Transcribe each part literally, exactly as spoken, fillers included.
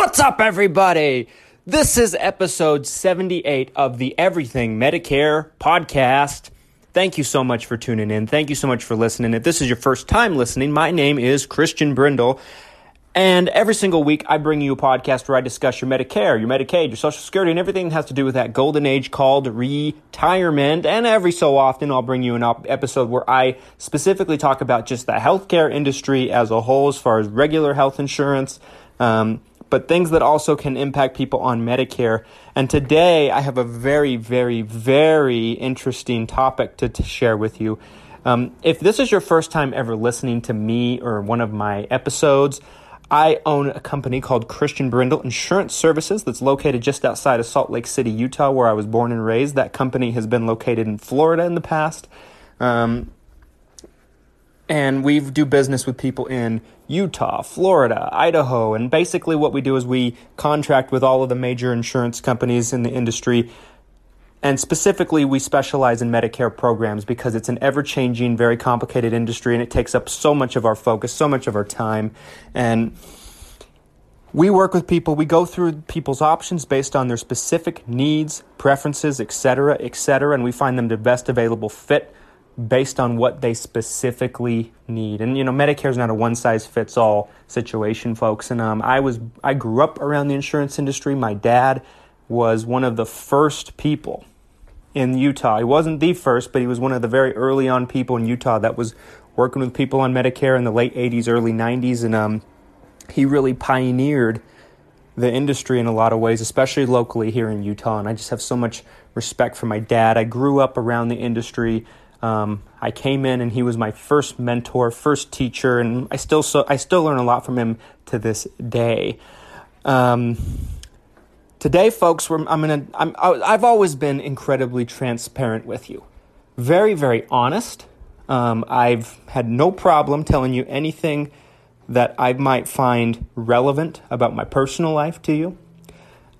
What's up, everybody? This is episode seventy-eight of the Everything Medicare podcast. Thank you so much for tuning in. Thank you so much for listening. If this is your first time listening, my name is Christian Brindle, and every single week I bring you a podcast where I discuss your Medicare, your Medicaid, your Social Security, and everything that has to do with that golden age called retirement. And every so often I'll bring you an op- episode where I specifically talk about just the healthcare industry as a whole, as far as regular health insurance, um, but things that also can impact people on Medicare. And today I have a very, very, very interesting topic to, to share with you. Um, if this is your first time ever listening to me or one of my episodes, I own a company called Christian Brindle Insurance Services that's located just outside of Salt Lake City, Utah, where I was born and raised. That company has been located in Florida in the past. Um, And we do business with people in Utah, Florida, Idaho, and basically what we do is we contract with all of the major insurance companies in the industry, and specifically we specialize in Medicare programs because it's an ever-changing, very complicated industry, and it takes up so much of our focus, so much of our time, and we work with people. We go through people's options based on their specific needs, preferences, et cetera, et cetera, and we find them the best available fit based on what they specifically need. And, you know, Medicare is not a one-size-fits-all situation, folks. And um, I was I grew up around the insurance industry. My dad was one of the first people in Utah. He wasn't the first, but he was one of the very early-on people in Utah that was working with people on Medicare in the late eighties, early nineties. And um, he really pioneered the industry in a lot of ways, especially locally here in Utah. And I just have so much respect for my dad. I grew up around the industry. Um, I came in and he was my first mentor, first teacher, and I still so I still learn a lot from him to this day. Um, today, folks, we're, I'm gonna I'm I've always been incredibly transparent with you, very very honest. Um, I've had no problem telling you anything that I might find relevant about my personal life to you.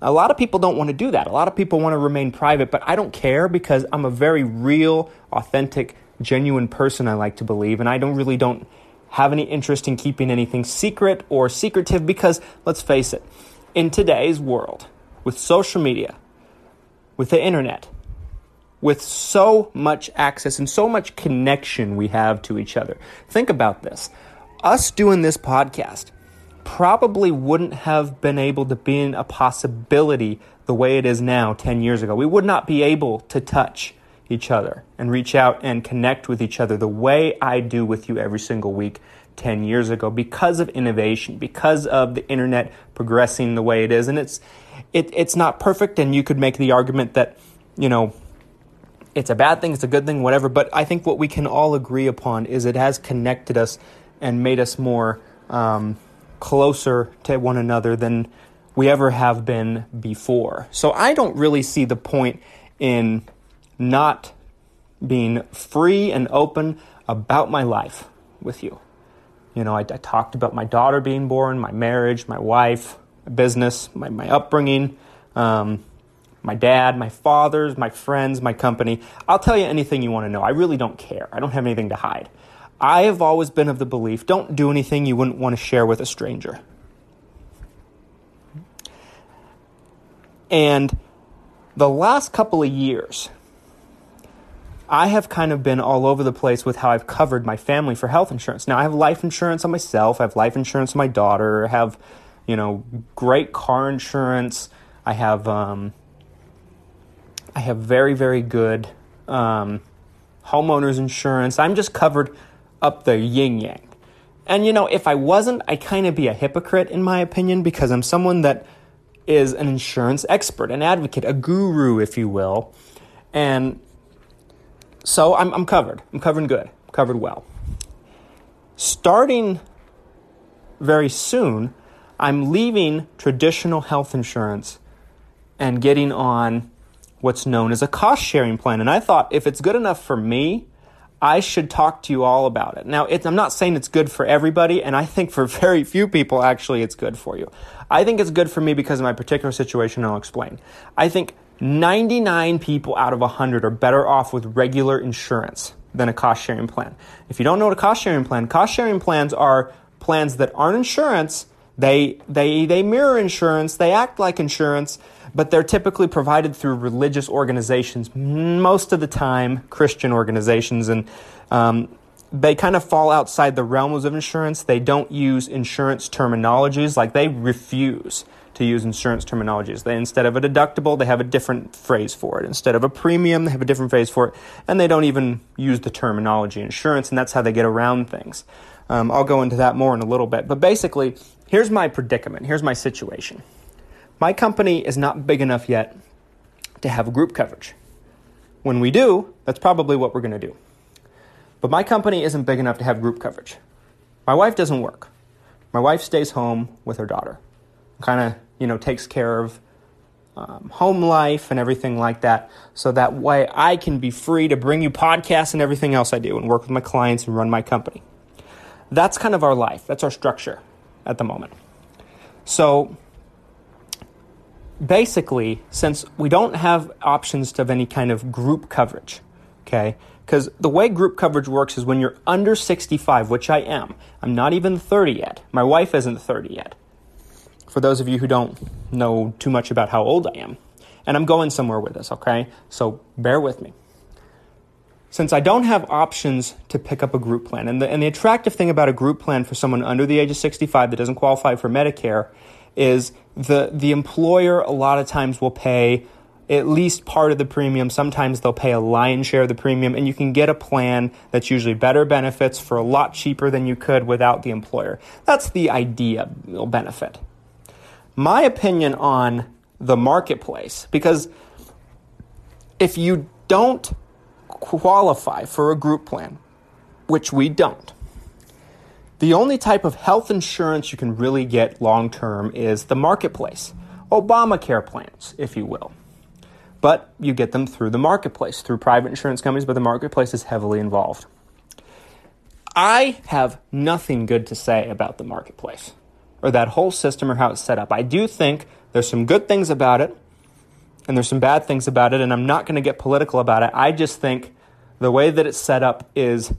A lot of people don't want to do that. A lot of people want to remain private, but I don't care because I'm a very real, authentic, genuine person, I like to believe, and I don't really don't have any interest in keeping anything secret or secretive because, let's face it, in today's world, with social media, with the internet, with so much access and so much connection we have to each other. Think about this. Us doing this podcast probably wouldn't have been able to be in a possibility the way it is now ten years ago. We would not be able to touch each other and reach out and connect with each other the way I do with you every single week ten years ago because of innovation, because of the internet progressing the way it is. And it's it, it's not perfect, and you could make the argument that, you know, it's a bad thing, it's a good thing, whatever. But I think what we can all agree upon is it has connected us and made us more um closer to one another than we ever have been before. So I don't really see the point in not being free and open about my life with you. You know, I, I talked about my daughter being born, my marriage, my wife, my business, my, my upbringing, um, my dad, my fathers, my friends, my company. I'll tell you anything you want to know. I really don't care. I don't have anything to hide. I have always been of the belief, don't do anything you wouldn't want to share with a stranger. And the last couple of years, I have kind of been all over the place with how I've covered my family for health insurance. Now, I have life insurance on myself. I have life insurance on my daughter. I have, you know, great car insurance. I have, um, I have very, very good um, homeowners insurance. I'm just covered up the yin-yang. And, you know, if I wasn't, I'd kind of be a hypocrite, in my opinion, because I'm someone that is an insurance expert, an advocate, a guru, if you will. And so I'm, I'm covered. I'm covered good. I'm covered well. Starting very soon, I'm leaving traditional health insurance and getting on what's known as a cost-sharing plan. And I thought, if it's good enough for me, I should talk to you all about it. Now, it's, I'm not saying it's good for everybody, and I think for very few people, actually, it's good for you. I think it's good for me because of my particular situation, and I'll explain. I think ninety-nine people out of one hundred are better off with regular insurance than a cost-sharing plan. If you don't know what a cost-sharing plan, cost-sharing plans are plans that aren't insurance. They they they mirror insurance, they act like insurance, but they're typically provided through religious organizations, most of the time Christian organizations, and um, they kind of fall outside the realms of insurance. They don't use insurance terminologies, like they refuse to use insurance terminologies. They, instead of a deductible, they have a different phrase for it. Instead of a premium, they have a different phrase for it, and they don't even use the terminology insurance, and that's how they get around things. Um, I'll go into that more in a little bit, but basically, here's my predicament. Here's my situation. My company is not big enough yet to have group coverage. When we do, that's probably what we're going to do. But my company isn't big enough to have group coverage. My wife doesn't work. My wife stays home with her daughter. Kind of, you know, takes care of um, home life and everything like that. So that way I can be free to bring you podcasts and everything else I do and work with my clients and run my company. That's kind of our life. That's our structure at the moment. So basically, since we don't have options of any kind of group coverage, okay, because the way group coverage works is when you're under sixty-five, which I am, I'm not even thirty yet. My wife isn't thirty yet. For those of you who don't know too much about how old I am, and I'm going somewhere with this, okay? So bear with me. Since I don't have options to pick up a group plan, and the, and the attractive thing about a group plan for someone under the age of sixty-five that doesn't qualify for Medicare is the the employer a lot of times will pay at least part of the premium. Sometimes they'll pay a lion's share of the premium, and you can get a plan that's usually better benefits for a lot cheaper than you could without the employer. That's the ideal benefit. My opinion on the marketplace, because if you don't qualify for a group plan, which we don't. The only type of health insurance you can really get long-term is the marketplace, Obamacare plans, if you will. But you get them through the marketplace, through private insurance companies, but the marketplace is heavily involved. I have nothing good to say about the marketplace or that whole system or how it's set up. I do think there's some good things about it, and there's some bad things about it, and I'm not going to get political about it. I just think the way that it's set up is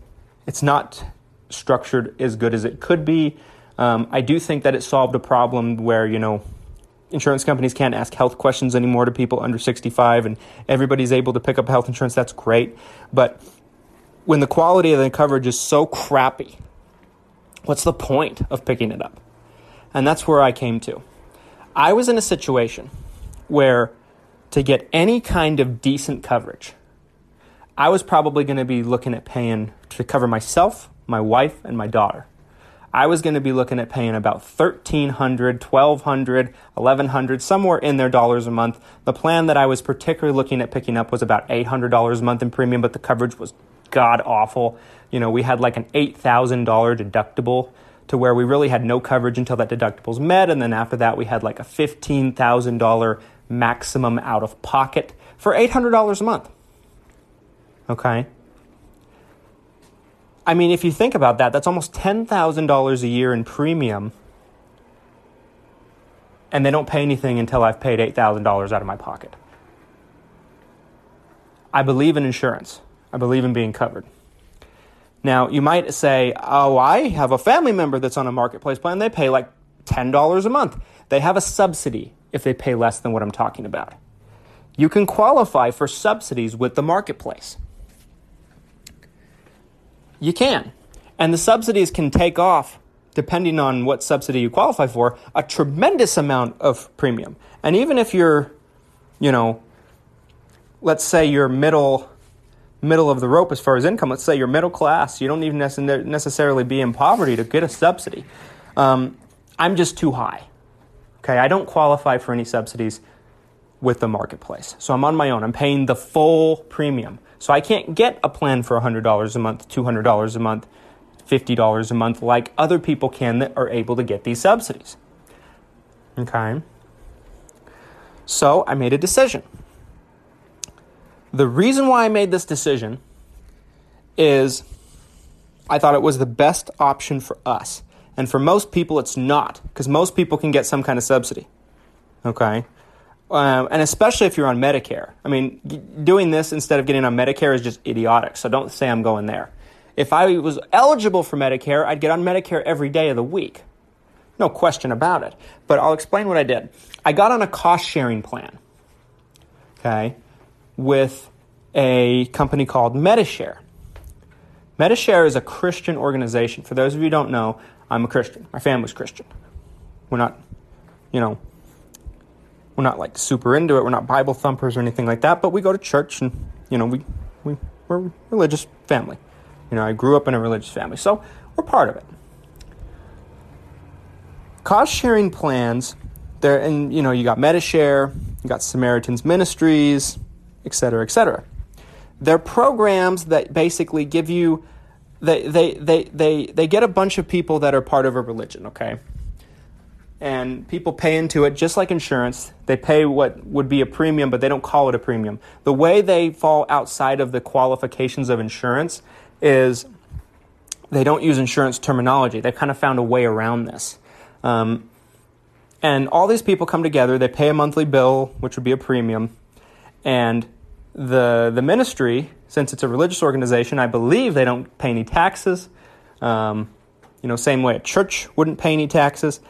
it's not structured as good as it could be. Um, I do think that it solved a problem where, you know, insurance companies can't ask health questions anymore to people under sixty-five, and everybody's able to pick up health insurance. That's great. But when the quality of the coverage is so crappy, what's the point of picking it up? And that's where I came to. I was in a situation where to get any kind of decent coverage, I was probably going to be looking at paying to cover myself, my wife, and my daughter. I was going to be looking at paying about thirteen hundred dollars, twelve hundred dollars, eleven hundred dollars, somewhere in there dollars a month. The plan that I was particularly looking at picking up was about eight hundred dollars a month in premium, but the coverage was god-awful. You know, we had like an eight thousand dollars deductible to where we really had no coverage until that deductible's met, and then after that we had like a fifteen thousand dollars maximum out of pocket for eight hundred dollars a month. Okay? I mean, if you think about that, that's almost ten thousand dollars a year in premium, and they don't pay anything until I've paid eight thousand dollars out of my pocket. I believe in insurance. I believe in being covered. Now, you might say, oh, I have a family member that's on a marketplace plan. They pay like ten dollars a month. They have a subsidy if they pay less than what I'm talking about. You can qualify for subsidies with the marketplace. You can. And the subsidies can take off, depending on what subsidy you qualify for, a tremendous amount of premium. And even if you're, you know, let's say you're middle middle of the rope as far as income, let's say you're middle class, you don't even necessarily be in poverty to get a subsidy. Um, I'm just too high. Okay, I don't qualify for any subsidies with the marketplace. So I'm on my own. I'm paying the full premium. So I can't get a plan for one hundred dollars a month, two hundred dollars a month, fifty dollars a month like other people can that are able to get these subsidies. Okay. So I made a decision. The reason why I made this decision is I thought it was the best option for us. And for most people, it's not, because most people can get some kind of subsidy, okay? Um, and especially if you're on Medicare. I mean, g- doing this instead of getting on Medicare is just idiotic, so don't say I'm going there. If I was eligible for Medicare, I'd get on Medicare every day of the week. No question about it. But I'll explain what I did. I got on a cost-sharing plan, okay, with a company called Medi-Share. Medi-Share is a Christian organization. For those of you who don't know, I'm a Christian. My family's Christian. We're not, you know, we're not like super into it. We're not Bible thumpers or anything like that. But we go to church and, you know, we, we, we're a religious family. You know, I grew up in a religious family. So we're part of it. Cost-sharing plans, there, and, you know, you got Medi-Share, you got Samaritan's Ministries, et cetera, et cetera. They're programs that basically give you, they they they they they get a bunch of people that are part of a religion, okay? And people pay into it just like insurance. They pay what would be a premium, but they don't call it a premium. The way they fall outside of the qualifications of insurance is they don't use insurance terminology. They've kind of found a way around this. Um, and all these people come together, they pay a monthly bill, which would be a premium, and the the ministry, since it's a religious organization, I believe they don't pay any taxes, um, you know, same way a church wouldn't pay any taxes,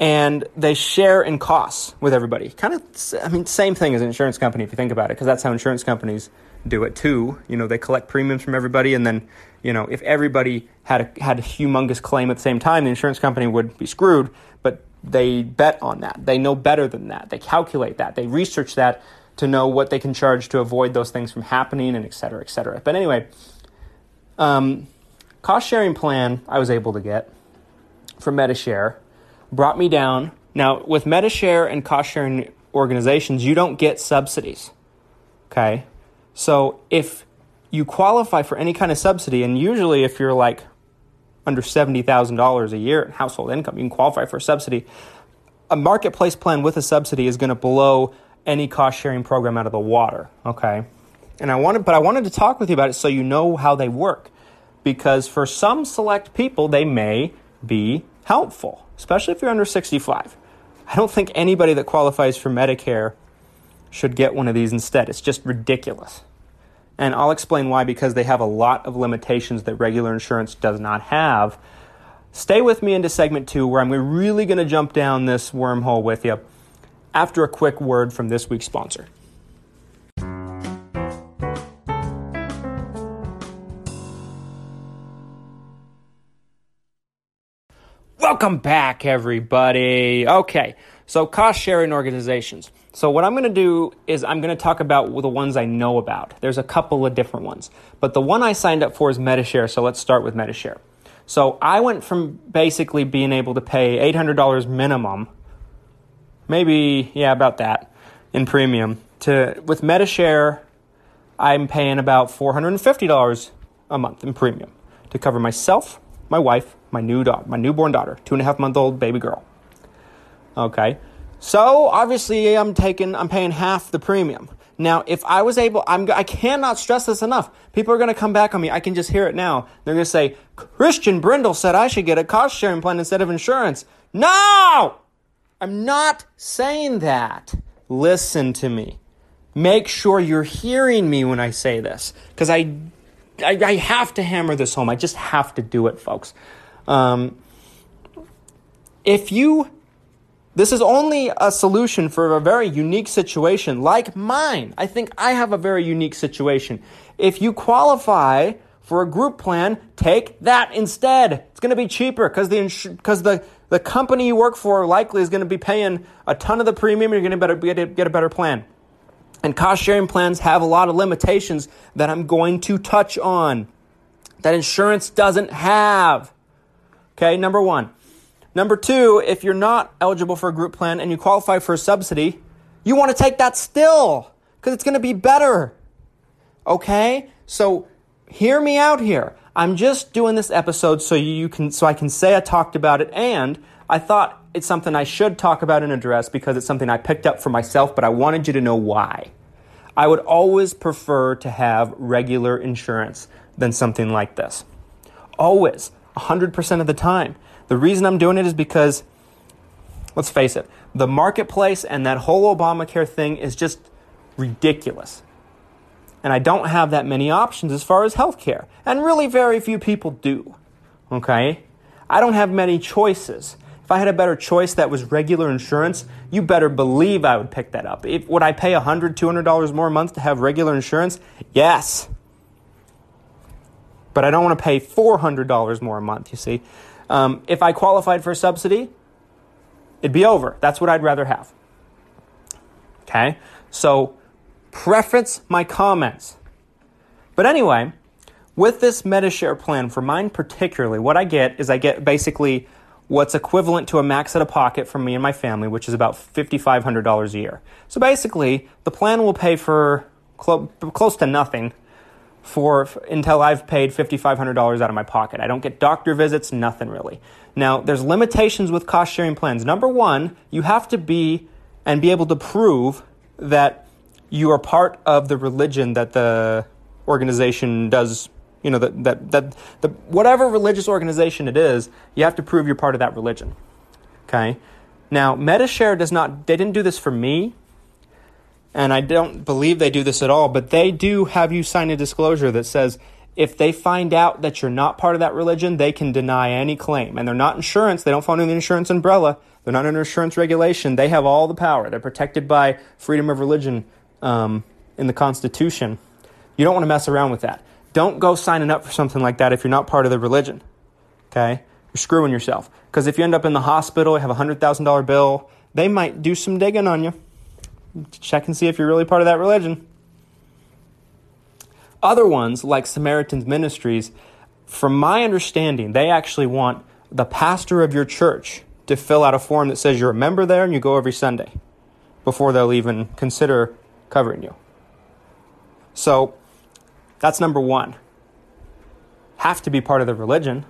and they share in costs with everybody. Kind of, I mean, same thing as an insurance company if you think about it, because that's how insurance companies do it too. You know, they collect premiums from everybody, and then, you know, if everybody had a, had a humongous claim at the same time, the insurance company would be screwed, but they bet on that. They know better than that. They calculate that. They research that to know what they can charge to avoid those things from happening, and et cetera, et cetera. But anyway, um, cost-sharing plan I was able to get from Medi-Share brought me down. Now, with Medi-Share and cost-sharing organizations, you don't get subsidies, okay? So if you qualify for any kind of subsidy, and usually if you're like under seventy thousand dollars a year in household income, you can qualify for a subsidy. A marketplace plan with a subsidy is going to blow any cost-sharing program out of the water, okay? And I wanted, but I wanted to talk with you about it so you know how they work, because for some select people, they may be helpful, especially if you're under sixty-five. I don't think anybody that qualifies for Medicare should get one of these instead. It's just ridiculous. And I'll explain why, because they have a lot of limitations that regular insurance does not have. Stay with me into segment two, where I'm really going to jump down this wormhole with you after a quick word from this week's sponsor. Welcome back, everybody. Okay, so cost-sharing organizations. So what I'm going to do is I'm going to talk about the ones I know about. There's a couple of different ones, but the one I signed up for is Medi-Share, so let's start with Medi-Share. So I went from basically being able to pay eight hundred dollars minimum, maybe, yeah, about that, in premium, to with Medi-Share, I'm paying about four hundred fifty dollars a month in premium to cover myself, my wife, my new da- my newborn daughter, two-and-a-half-month-old baby girl. Okay. So obviously I'm taking, I'm paying half the premium. Now, if I was able, I'm, I cannot stress this enough. People are going to come back on me. I can just hear it now. They're going to say, Christian Brindle said I should get a cost-sharing plan instead of insurance. No! I'm not saying that. Listen to me. Make sure you're hearing me when I say this, because I, I, I have to hammer this home. I just have to do it, folks. Um, if you... This is only a solution for a very unique situation like mine. I think I have a very unique situation. If you qualify for a group plan, take that instead. It's going to be cheaper, because the insu- cause the, the company you work for likely is going to be paying a ton of the premium. You're going to better get a, get a better plan. And cost-sharing plans have a lot of limitations that I'm going to touch on that insurance doesn't have. Okay, number one. Number two, if you're not eligible for a group plan and you qualify for a subsidy, you want to take that still, because it's going to be better. Okay? So hear me out here. I'm just doing this episode so you can, so I can say I talked about it, and I thought it's something I should talk about and address because it's something I picked up for myself, but I wanted you to know why. I would always prefer to have regular insurance than something like this. Always, one hundred percent of the time. The reason I'm doing it is because, let's face it, the marketplace and that whole Obamacare thing is just ridiculous. And I don't have that many options as far as healthcare. And really very few people do, okay? I don't have many choices. If I had a better choice that was regular insurance, you better believe I would pick that up. If, would I pay one hundred dollars, two hundred dollars more a month to have regular insurance? Yes. But I don't want to pay four hundred dollars more a month, you see. Um, if I qualified for a subsidy, it'd be over. That's what I'd rather have. Okay? So preference my comments. But anyway, with this Medi-Share plan, for mine particularly, what I get is I get basically what's equivalent to a max out of pocket for me and my family, which is about five thousand five hundred dollars a year. So basically, the plan will pay for clo- close to nothing for until I've paid five thousand five hundred dollars out of my pocket. I don't get doctor visits, nothing really. Now, there's limitations with cost-sharing plans. Number one, you have to be and be able to prove that you are part of the religion that the organization does. You know, that that that the whatever religious organization it is, you have to prove you're part of that religion. Okay? Now, Medi-Share does not, they didn't do this for me, and I don't believe they do this at all, but they do have you sign a disclosure that says if they find out that you're not part of that religion, they can deny any claim. And they're not insurance, they don't fall under the insurance umbrella, they're not under insurance regulation, they have all the power. They're protected by freedom of religion um, in the Constitution. You don't want to mess around with that. Don't go signing up for something like that if you're not part of the religion, okay? You're screwing yourself. Because if you end up in the hospital, you have a one hundred thousand dollars bill, they might do some digging on you. Check and see if you're really part of that religion. Other ones, like Samaritan's Ministries, from my understanding, they actually want the pastor of your church to fill out a form that says you're a member there and you go every Sunday before they'll even consider covering you. So that's number one. Have to be part of the religion.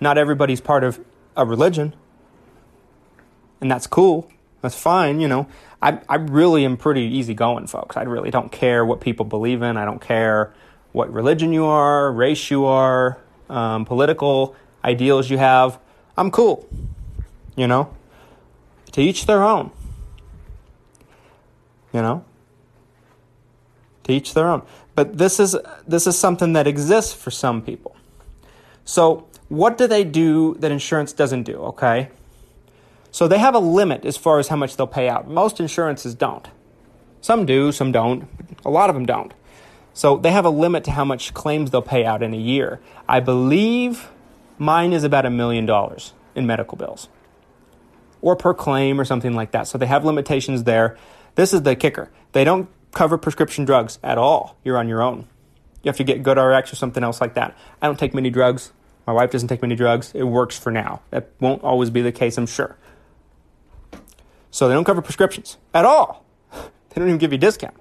Not everybody's part of a religion. And that's cool. That's fine, you know. I I really am pretty easygoing, folks. I really don't care what people believe in. I don't care what religion you are, race you are, um, political ideals you have. I'm cool, you know. To each their own, you know. To each their own. But this is this is something that exists for some people. So what do they do that insurance doesn't do, okay? So they have a limit as far as how much they'll pay out. Most insurances don't. Some do, some don't. A lot of them don't. So they have a limit to how much claims they'll pay out in a year. I believe mine is about a million dollars in medical bills or per claim or something like that. So they have limitations there. This is the kicker. They don't cover prescription drugs at all. You're on your own. You have to get GoodRx or something else like that. I don't take many drugs. My wife doesn't take many drugs. It works for now. That won't always be the case, I'm sure. So they don't cover prescriptions at all. They don't even give you a discount.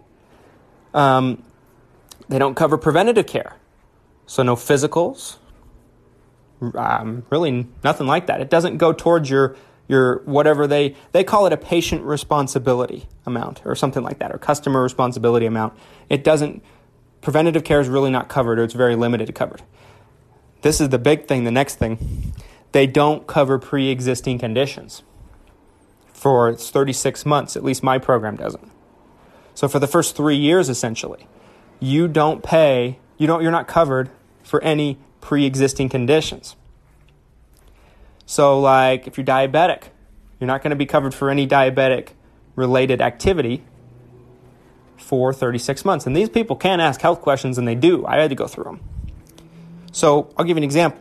Um, they don't cover preventative care. So no physicals. Um, really nothing like that. It doesn't go towards your your whatever they, they call it a patient responsibility amount or something like that, or customer responsibility amount. It doesn't, preventative care is really not covered, or it's very limited covered. This is the big thing, the next thing. They don't cover pre-existing conditions for thirty-six months, at least my program doesn't. So for the first three years, essentially, you don't pay, you don't, you're not covered for any pre-existing conditions. So like if you're diabetic, you're not going to be covered for any diabetic-related activity for thirty-six months. And these people can ask health questions, and they do. I had to go through them. So I'll give you an example.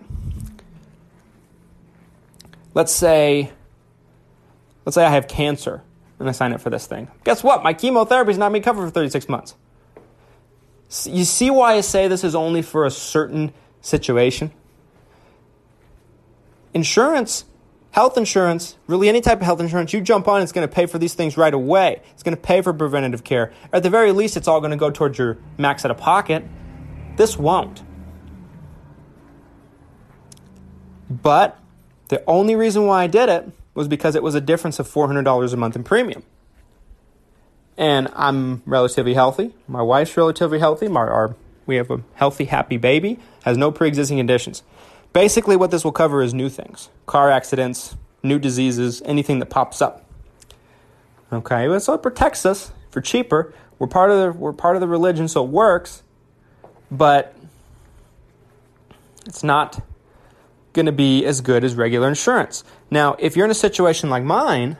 Let's say, let's say I have cancer, and I sign up for this thing. Guess what? My chemotherapy is not going to be covered for thirty-six months. You see why I say this is only for a certain situation? Insurance, health insurance, really any type of health insurance, you jump on, it's going to pay for these things right away. It's going to pay for preventative care. At the very least, it's all going to go towards your max out of pocket. This won't. But the only reason why I did it was because it was a difference of four hundred dollars a month in premium. And I'm relatively healthy. My wife's relatively healthy. My, our, we have a healthy, happy baby. Has no pre-existing conditions. Basically, what this will cover is new things, car accidents, new diseases, anything that pops up. Okay, so it protects us for cheaper. We're part of the we're part of the religion, so it works, but it's not going to be as good as regular insurance. Now, if you're in a situation like mine,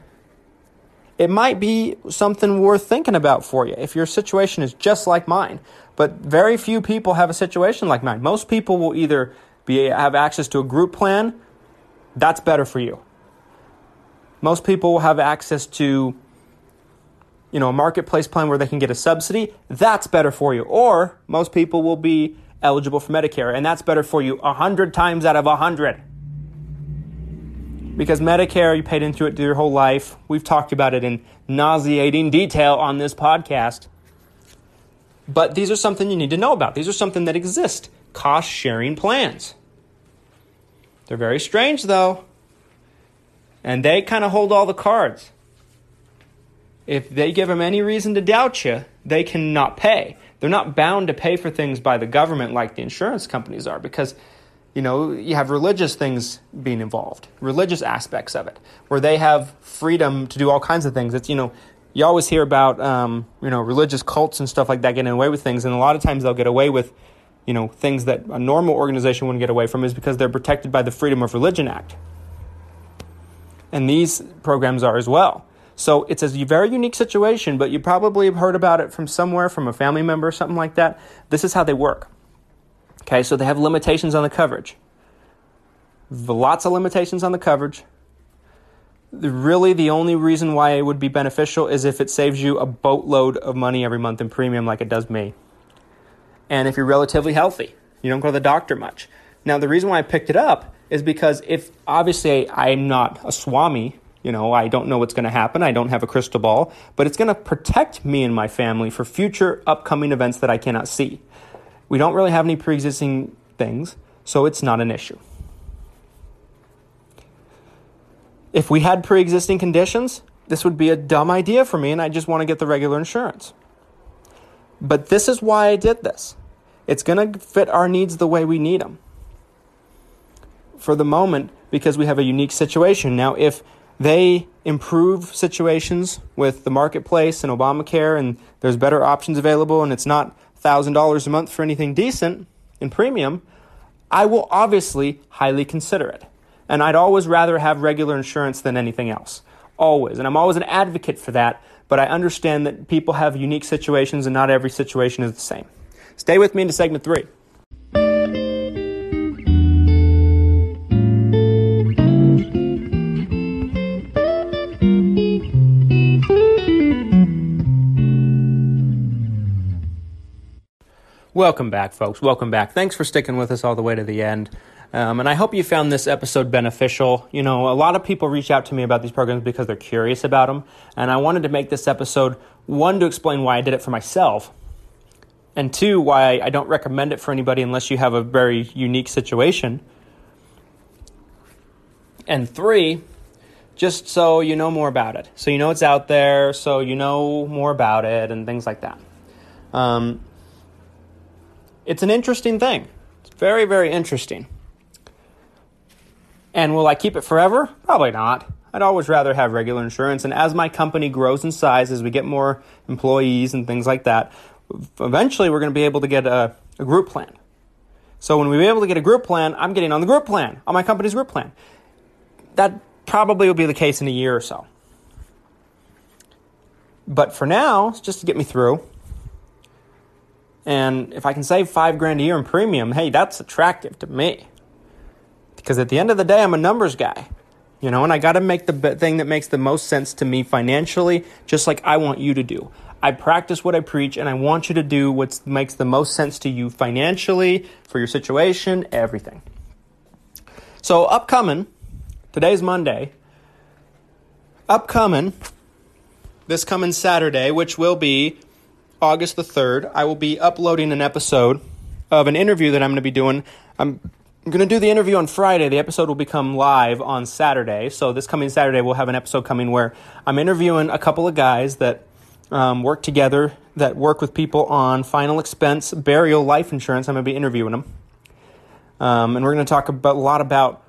it might be something worth thinking about for you if your situation is just like mine. But very few people have a situation like mine. Most people will either be have access to a group plan. That's better for you. Most people will have access to, you know, a marketplace plan where they can get a subsidy. That's better for you. Or most people will be eligible for Medicare, and that's better for you one hundred times out of one hundred. Because Medicare, you paid into it your whole life. We've talked about it in nauseating detail on this podcast. But these are something you need to know about. These are something that exist. Cost-sharing plans. They're very strange, though. And they kind of hold all the cards. If they give them any reason to doubt you, they cannot pay. They're not bound to pay for things by the government like the insurance companies are, because you know, you have religious things being involved, religious aspects of it, where they have freedom to do all kinds of things. It's, you know, you always hear about, um, you know, religious cults and stuff like that getting away with things. And a lot of times they'll get away with, you know, things that a normal organization wouldn't get away from, is because they're protected by the Freedom of Religion Act. And these programs are as well. So it's a very unique situation, but you probably have heard about it from somewhere, from a family member or something like that. This is how they work. Okay, so they have limitations on the coverage. Lots of limitations on the coverage. Really, the only reason why it would be beneficial is if it saves you a boatload of money every month in premium like it does me. And if you're relatively healthy, you don't go to the doctor much. Now, the reason why I picked it up is because if, obviously, I'm not a swami, you know, I don't know what's going to happen. I don't have a crystal ball, but it's going to protect me and my family for future upcoming events that I cannot see. We don't really have any pre-existing things, so it's not an issue. If we had pre-existing conditions, this would be a dumb idea for me, and I just want to get the regular insurance. But this is why I did this. It's going to fit our needs the way we need them for the moment, because we have a unique situation. Now, if they improve situations with the marketplace and Obamacare, and there's better options available, and it's not one thousand dollars a month for anything decent in premium, I will obviously highly consider it. And I'd always rather have regular insurance than anything else. Always. And I'm always an advocate for that, but I understand that people have unique situations and not every situation is the same. Stay with me into segment three. Welcome back, folks. Welcome back. Thanks for sticking with us all the way to the end. Um, and I hope you found this episode beneficial. You know, a lot of people reach out to me about these programs because they're curious about them. And I wanted to make this episode, one, to explain why I did it for myself, and two, why I don't recommend it for anybody unless you have a very unique situation. And three, just so you know more about it. So you know it's out there, so you know more about it and things like that. Um... It's an interesting thing. It's very, very interesting. And will I keep it forever? Probably not. I'd always rather have regular insurance. And as my company grows in size, as we get more employees and things like that, eventually we're going to be able to get a, a group plan. So when we're able to get a group plan, I'm getting on the group plan, on my company's group plan. That probably will be the case in a year or so. But for now, just to get me through, and if I can save five grand a year in premium, hey, that's attractive to me. Because at the end of the day, I'm a numbers guy, you know, and I got to make the thing that makes the most sense to me financially, just like I want you to do. I practice what I preach, and I want you to do what makes the most sense to you financially, for your situation, everything. So upcoming, today's Monday, upcoming, this coming Saturday, which will be August the third, I will be uploading an episode of an interview that I'm going to be doing. I'm going to do the interview on Friday. The episode will become live on Saturday. So this coming Saturday, we'll have an episode coming where I'm interviewing a couple of guys that um, work together, that work with people on final expense, burial, life insurance. I'm going to be interviewing them. Um, and we're going to talk about a lot about,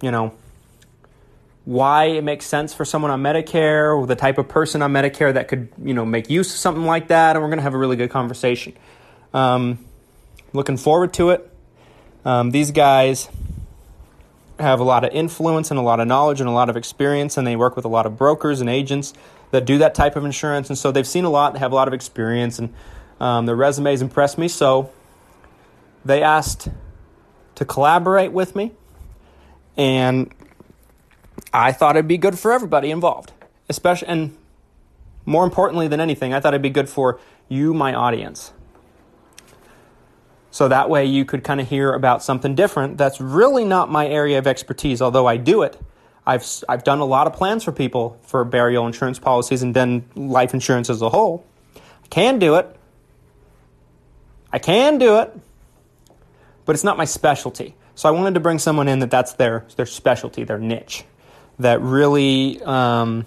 you know, why it makes sense for someone on Medicare, or the type of person on Medicare that could, you know, make use of something like that. And we're going to have a really good conversation. Um, looking forward to it. Um, these guys have a lot of influence and a lot of knowledge and a lot of experience, and they work with a lot of brokers and agents that do that type of insurance. And so they've seen a lot, have a lot of experience, and um, their resumes impressed me. So they asked to collaborate with me, and I thought it'd be good for everybody involved, especially, and more importantly than anything, I thought it'd be good for you, my audience. So that way you could kind of hear about something different that's really not my area of expertise, although I do it. I've I've done a lot of plans for people for burial insurance policies and then life insurance as a whole. I can do it. I can do it, but it's not my specialty. So I wanted to bring someone in that that's their, their specialty, their niche, that really um,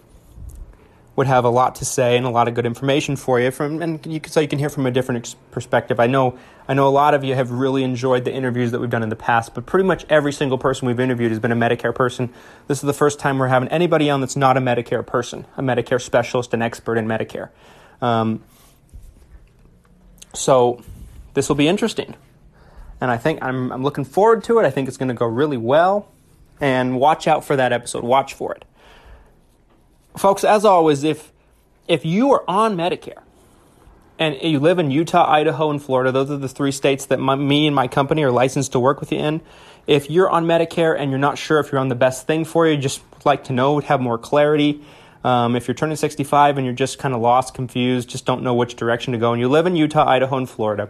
would have a lot to say and a lot of good information for you, from, and you can, so you can hear from a different ex- perspective. I know I know a lot of you have really enjoyed the interviews that we've done in the past, but pretty much every single person we've interviewed has been a Medicare person. This is the first time we're having anybody on that's not a Medicare person, a Medicare specialist, an expert in Medicare. Um, so this will be interesting, and I think I'm I'm looking forward to it. I think it's going to go really well, and watch out for that episode. Watch for it. Folks, as always, if if you are on Medicare and you live in Utah, Idaho, and Florida, those are the three states that my, me and my company are licensed to work with you in. If you're on Medicare and you're not sure if you're on the best thing for you, just like to know, have more clarity. Um, if you're turning sixty-five and you're just kind of lost, confused, just don't know which direction to go, and you live in Utah, Idaho, and Florida,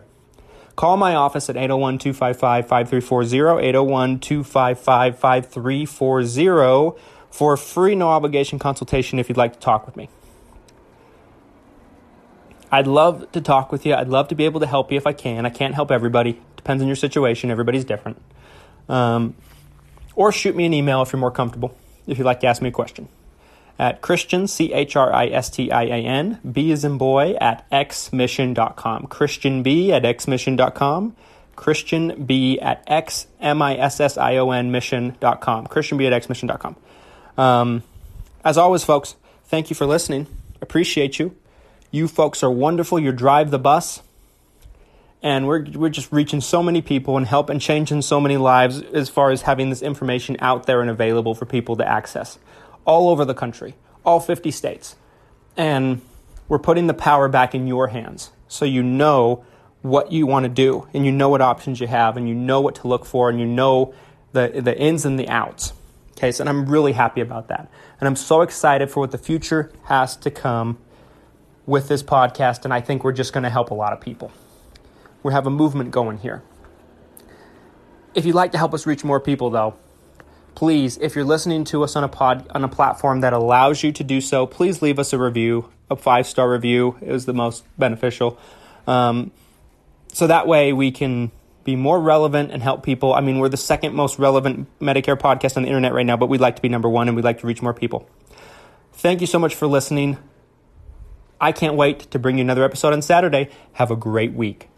call my office at eight oh one, two five five, five three four zero, eight oh one, two five five, five three four zero for a free, no-obligation consultation if you'd like to talk with me. I'd love to talk with you. I'd love to be able to help you if I can. I can't help everybody. Depends on your situation. Everybody's different. Um, or shoot me an email if you're more comfortable, if you'd like to ask me a question, at Christian, C H R I S T I A N, B as in boy, at x mission dot com. Christian B at x mission dot com. Christian B at X M I S S I O N mission dot com. Christian B at x mission dot com. Um, as always, folks, thank you for listening. Appreciate you. You folks are wonderful. You drive the bus. And we're we're just reaching so many people and helping, changing so many lives as far as having this information out there and available for people to access all over the country, all fifty states. And we're putting the power back in your hands, so you know what you want to do, and you know what options you have, and you know what to look for, and you know the the ins and the outs. Okay, so, and I'm really happy about that. And I'm so excited for what the future has to come with this podcast, and I think we're just going to help a lot of people. We have a movement going here. If you'd like to help us reach more people, though, please, if you're listening to us on a pod on a platform that allows you to do so, please leave us a review, a five-star review. It was the most beneficial. Um, so that way we can be more relevant and help people. I mean, we're the second most relevant Medicare podcast on the internet right now, but we'd like to be number one, and we'd like to reach more people. Thank you so much for listening. I can't wait to bring you another episode on Saturday. Have a great week.